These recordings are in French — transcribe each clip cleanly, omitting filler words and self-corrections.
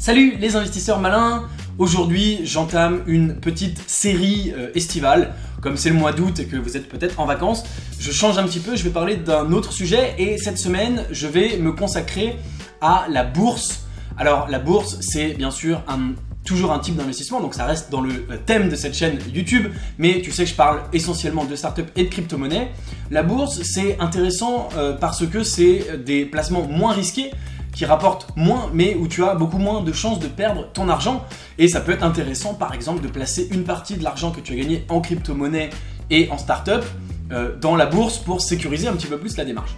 Salut les investisseurs malins! Aujourd'hui, j'entame une petite série estivale. Comme c'est le mois d'août et que vous êtes peut-être en vacances, je change un petit peu, je vais parler d'un autre sujet et cette semaine, je vais me consacrer à la bourse. Alors la bourse, c'est bien sûr toujours un type d'investissement, donc ça reste dans le thème de cette chaîne YouTube, mais tu sais que je parle essentiellement de startups et de crypto-monnaies. La bourse, c'est intéressant parce que c'est des placements moins risqués, qui rapportent moins, mais où tu as beaucoup moins de chances de perdre ton argent. Et ça peut être intéressant, par exemple, de placer une partie de l'argent que tu as gagné en crypto-monnaie et en startup dans la bourse pour sécuriser un petit peu plus la démarche.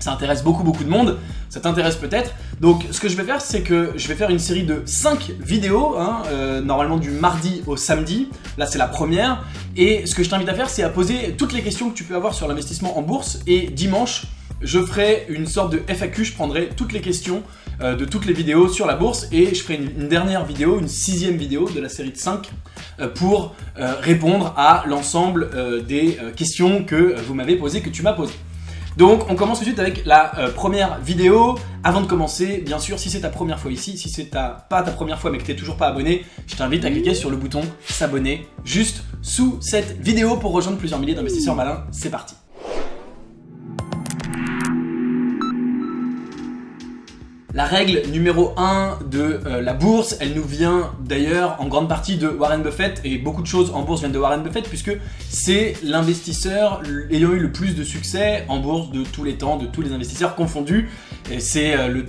Ça intéresse beaucoup de monde, ça t'intéresse peut-être. Donc ce que je vais faire, c'est que je vais faire une série de 5 vidéos, normalement du mardi au samedi. Là c'est la première. Et ce que je t'invite à faire, c'est à poser toutes les questions que tu peux avoir sur l'investissement en bourse. Et dimanche, je ferai une sorte de FAQ, je prendrai toutes les questions de toutes les vidéos sur la bourse et je ferai une dernière vidéo, une 6e vidéo de la série de 5 pour répondre à l'ensemble des questions que vous m'avez posées, que tu m'as posées. Donc on commence tout de suite avec la première vidéo. Avant de commencer, bien sûr, si c'est ta première fois ici, si c'est pas ta première fois mais que tu n'es toujours pas abonné, je t'invite à cliquer sur le bouton s'abonner juste sous cette vidéo pour rejoindre plusieurs milliers d'investisseurs malins. C'est parti. La règle numéro 1 de la bourse, elle nous vient d'ailleurs en grande partie de Warren Buffett et beaucoup de choses en bourse viennent de Warren Buffett puisque c'est l'investisseur ayant eu le plus de succès en bourse de tous les temps, de tous les investisseurs confondus. Et c'est le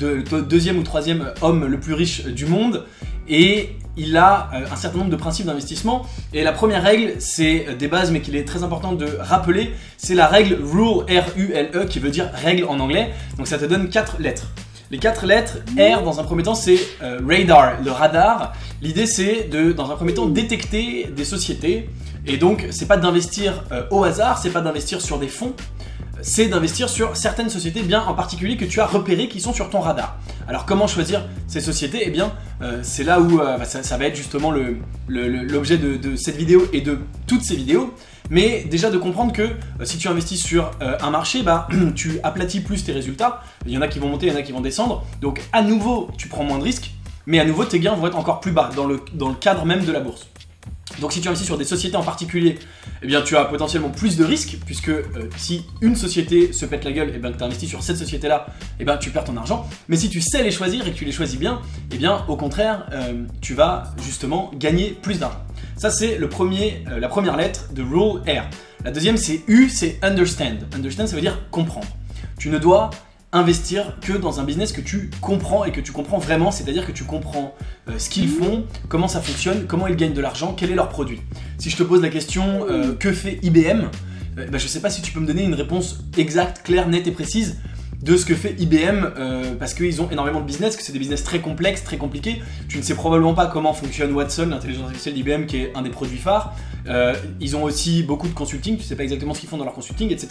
deuxième ou troisième homme le plus riche du monde et il a un certain nombre de principes d'investissement. Et la première règle, c'est des bases mais qu'il est très important de rappeler, c'est la règle RULE, R-U-L-E, qui veut dire règle en anglais. Donc ça te donne 4 lettres. Les 4 lettres, R dans un premier temps c'est radar, le radar. L'idée c'est de, dans un premier temps, détecter des sociétés. Et donc c'est pas d'investir au hasard, c'est pas d'investir sur des fonds, c'est d'investir sur certaines sociétés bien en particulier que tu as repérées qui sont sur ton radar. Alors comment choisir ces sociétés ? Eh bien c'est là où ça va être justement l'objet de cette vidéo et de toutes ces vidéos. Mais déjà de comprendre que si tu investis sur un marché, tu aplatis plus tes résultats. Il y en a qui vont monter, il y en a qui vont descendre. Donc à nouveau, tu prends moins de risques, mais à nouveau, tes gains vont être encore plus bas dans le cadre même de la bourse. Donc si tu investis sur des sociétés en particulier, eh bien, tu as potentiellement plus de risques, puisque si une société se pète la gueule, eh bien, que tu investis sur cette société-là, eh bien, tu perds ton argent. Mais si tu sais les choisir et que tu les choisis bien, eh bien, au contraire, tu vas justement gagner plus d'argent. Ça, c'est la première lettre de RULE R. La deuxième, c'est U, c'est understand. Understand, ça veut dire comprendre. Tu ne dois investir que dans un business que tu comprends et que tu comprends vraiment, c'est-à-dire que tu comprends ce qu'ils font, comment ça fonctionne, comment ils gagnent de l'argent, quel est leur produit. Si je te pose la question que fait IBM, je ne sais pas si tu peux me donner une réponse exacte, claire, nette et précise de ce que fait IBM parce qu'ils ont énormément de business, que c'est des business très complexes, très compliqués. Tu ne sais probablement pas comment fonctionne Watson, l'intelligence artificielle d'IBM qui est un des produits phares. Ils ont aussi beaucoup de consulting, tu ne sais pas exactement ce qu'ils font dans leur consulting, etc.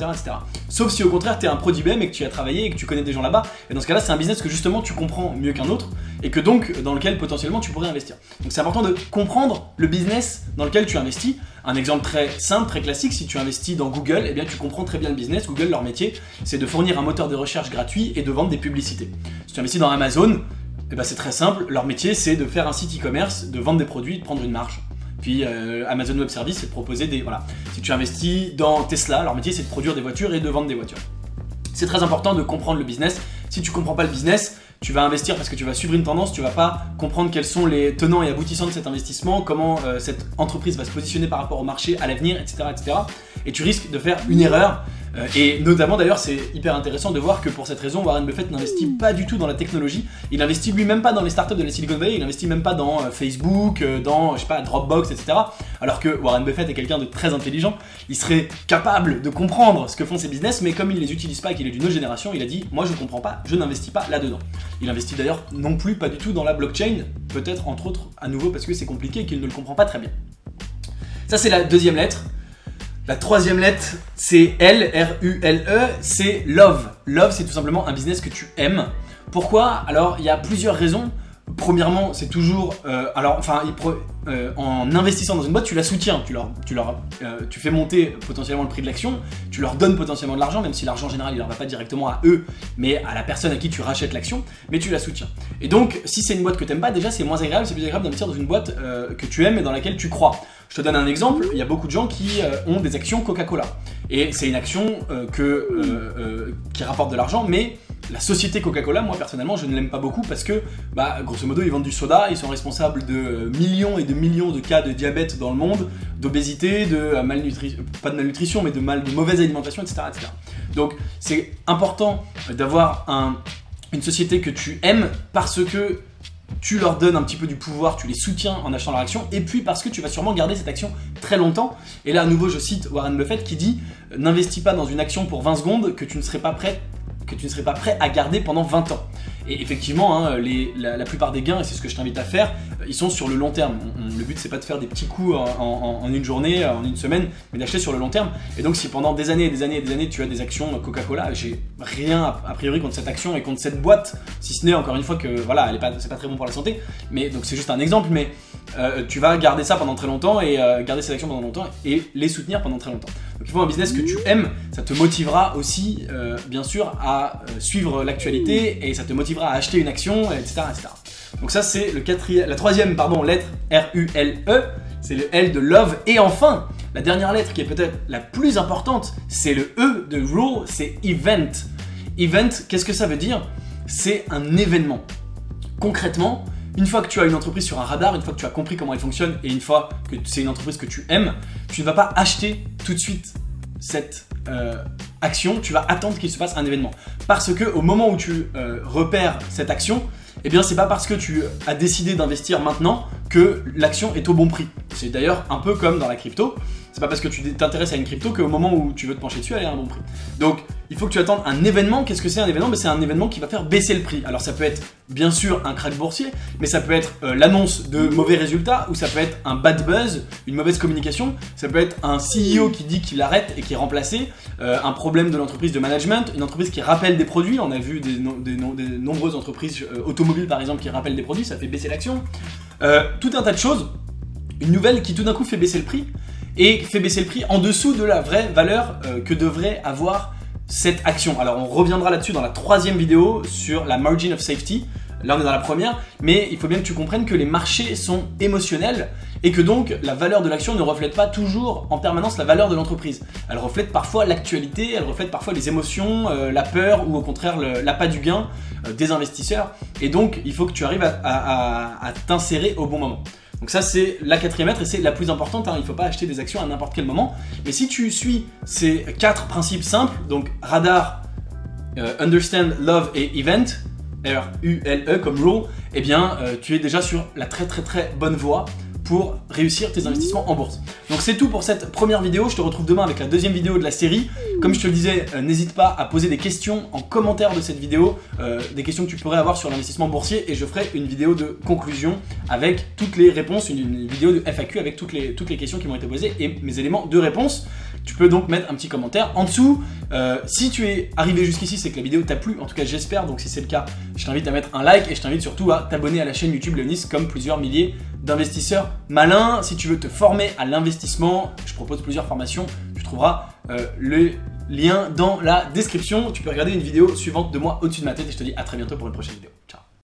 Sauf si au contraire tu es un pro d'IBM et que tu as travaillé et que tu connais des gens là-bas. Et dans ce cas-là, c'est un business que justement tu comprends mieux qu'un autre et que donc dans lequel potentiellement tu pourrais investir. Donc c'est important de comprendre le business dans lequel tu investis. Un exemple très simple, très classique, si tu investis dans Google, eh bien tu comprends très bien le business. Google, leur métier, c'est de fournir un moteur de recherche gratuit et de vendre des publicités. Si tu investis dans Amazon, eh bien, c'est très simple, leur métier c'est de faire un site e-commerce, de vendre des produits, de prendre une marge. Puis Amazon Web Services, c'est de proposer des... Voilà. Si tu investis dans Tesla, leur métier c'est de produire des voitures et de vendre des voitures. C'est très important de comprendre le business. Si tu ne comprends pas le business, tu vas investir parce que tu vas suivre une tendance, tu ne vas pas comprendre quels sont les tenants et aboutissants de cet investissement, comment cette entreprise va se positionner par rapport au marché, à l'avenir, etc. Et tu risques de faire une erreur. Et notamment d'ailleurs, c'est hyper intéressant de voir que pour cette raison, Warren Buffett n'investit pas du tout dans la technologie. Il n'investit lui-même pas dans les startups de la Silicon Valley, il n'investit même pas dans Facebook, dans Dropbox, etc. Alors que Warren Buffett est quelqu'un de très intelligent, il serait capable de comprendre ce que font ses business, mais comme il ne les utilise pas et qu'il est d'une autre génération, il a dit « moi je ne comprends pas, je n'investis pas là-dedans ». Il n'investit d'ailleurs non plus pas du tout dans la blockchain, peut-être entre autres à nouveau parce que c'est compliqué et qu'il ne le comprend pas très bien. Ça c'est la deuxième lettre. La troisième lettre, c'est L, R-U-L-E, c'est love. Love, c'est tout simplement un business que tu aimes. Pourquoi ? Alors, il y a plusieurs raisons. Premièrement, c'est toujours, en investissant dans une boîte, tu la soutiens, tu fais monter potentiellement le prix de l'action, tu leur donnes potentiellement de l'argent, même si l'argent en général, il leur va pas directement à eux, mais à la personne à qui tu rachètes l'action, mais tu la soutiens. Et donc, si c'est une boîte que t'aimes pas, déjà, c'est moins agréable, c'est plus agréable d'investir dans une boîte que tu aimes et dans laquelle tu crois. Je te donne un exemple, il y a beaucoup de gens qui ont des actions Coca-Cola, et c'est une action qui rapporte de l'argent, mais la société Coca-Cola, moi personnellement, je ne l'aime pas beaucoup parce que, grosso modo, ils vendent du soda, ils sont responsables de millions et de millions de cas de diabète dans le monde, d'obésité, de malnutrition, pas de malnutrition, mais de mauvaise alimentation, etc., etc. Donc, c'est important d'avoir une société que tu aimes parce que tu leur donnes un petit peu du pouvoir, tu les soutiens en achetant leur action, et puis parce que tu vas sûrement garder cette action très longtemps. Et là, à nouveau, je cite Warren Buffett qui dit « N'investis pas dans une action pour 20 secondes que tu ne serais pas prêt à garder pendant 20 ans. » Et effectivement, la plupart des gains, et c'est ce que je t'invite à faire, ils sont sur le long terme. Le but, c'est pas de faire des petits coups en une journée, en une semaine, mais d'acheter sur le long terme. Et donc, si pendant des années et des années et des années, tu as des actions Coca-Cola, j'ai rien a priori contre cette action et contre cette boîte, si ce n'est encore une fois que c'est pas très bon pour la santé. Mais donc, c'est juste un exemple, mais tu vas garder ça pendant très longtemps et garder ces actions pendant longtemps et les soutenir pendant très longtemps. Donc, il faut un business que tu aimes, ça te motivera aussi, bien sûr, à suivre l'actualité et ça te motivera à acheter une action, etc., etc. Donc ça, c'est la troisième lettre, RULE, c'est le L de love. Et enfin, la dernière lettre qui est peut-être la plus importante, c'est le E de rule, c'est event. Event, qu'est-ce que ça veut dire ? C'est un événement. Concrètement, une fois que tu as une entreprise sur un radar, une fois que tu as compris comment elle fonctionne et une fois que c'est une entreprise que tu aimes, tu ne vas pas acheter tout de suite cette action, tu vas attendre qu'il se passe un événement. Parce que au moment où tu repères cette action, eh bien c'est pas parce que tu as décidé d'investir maintenant que l'action est au bon prix. C'est d'ailleurs un peu comme dans la crypto, c'est pas parce que tu t'intéresses à une crypto qu'au moment où tu veux te pencher dessus, elle est à un bon prix. Donc il faut que tu attendes un événement. Qu'est-ce que c'est un événement ? C'est un événement qui va faire baisser le prix. Alors ça peut être bien sûr un crack boursier, mais ça peut être l'annonce de mauvais résultats, ou ça peut être un bad buzz, une mauvaise communication, ça peut être un CEO qui dit qu'il arrête et qui est remplacé, un problème de l'entreprise de management, une entreprise qui rappelle des produits. On a vu des nombreuses entreprises automobiles par exemple qui rappellent des produits, ça fait baisser l'action. Tout un tas de choses, une nouvelle qui tout d'un coup fait baisser le prix, et fait baisser le prix en dessous de la vraie valeur que devrait avoir cette action. Alors on reviendra là-dessus dans la troisième vidéo sur la margin of safety. Là on est dans la première, mais il faut bien que tu comprennes que les marchés sont émotionnels et que donc la valeur de l'action ne reflète pas toujours en permanence la valeur de l'entreprise. Elle reflète parfois l'actualité, elle reflète parfois les émotions, la peur ou au contraire l'appât du gain des investisseurs. Et donc il faut que tu arrives à t'insérer au bon moment. Donc ça c'est la quatrième lettre et c'est la plus importante, hein. Il ne faut pas acheter des actions à n'importe quel moment. Mais si tu suis ces quatre principes simples, donc radar, understand, love et event, RULE comme rule, eh bien tu es déjà sur la très très très bonne voie pour réussir tes investissements en bourse. Donc c'est tout pour cette première vidéo, je te retrouve demain avec la deuxième vidéo de la série. Comme je te le disais, n'hésite pas à poser des questions en commentaire de cette vidéo, des questions que tu pourrais avoir sur l'investissement boursier, et je ferai une vidéo de conclusion avec toutes les réponses, une vidéo de FAQ avec toutes les questions qui m'ont été posées et mes éléments de réponse. Tu peux donc mettre un petit commentaire en dessous. Si tu es arrivé jusqu'ici, c'est que la vidéo t'a plu, en tout cas j'espère, donc si c'est le cas, je t'invite à mettre un like et je t'invite surtout à t'abonner à la chaîne YouTube Leonis comme plusieurs milliers d'investisseurs malins. Si tu veux te former à l'investissement, je propose plusieurs formations, tu trouveras le lien dans la description. Tu peux regarder une vidéo suivante de moi au-dessus de ma tête et je te dis à très bientôt pour une prochaine vidéo.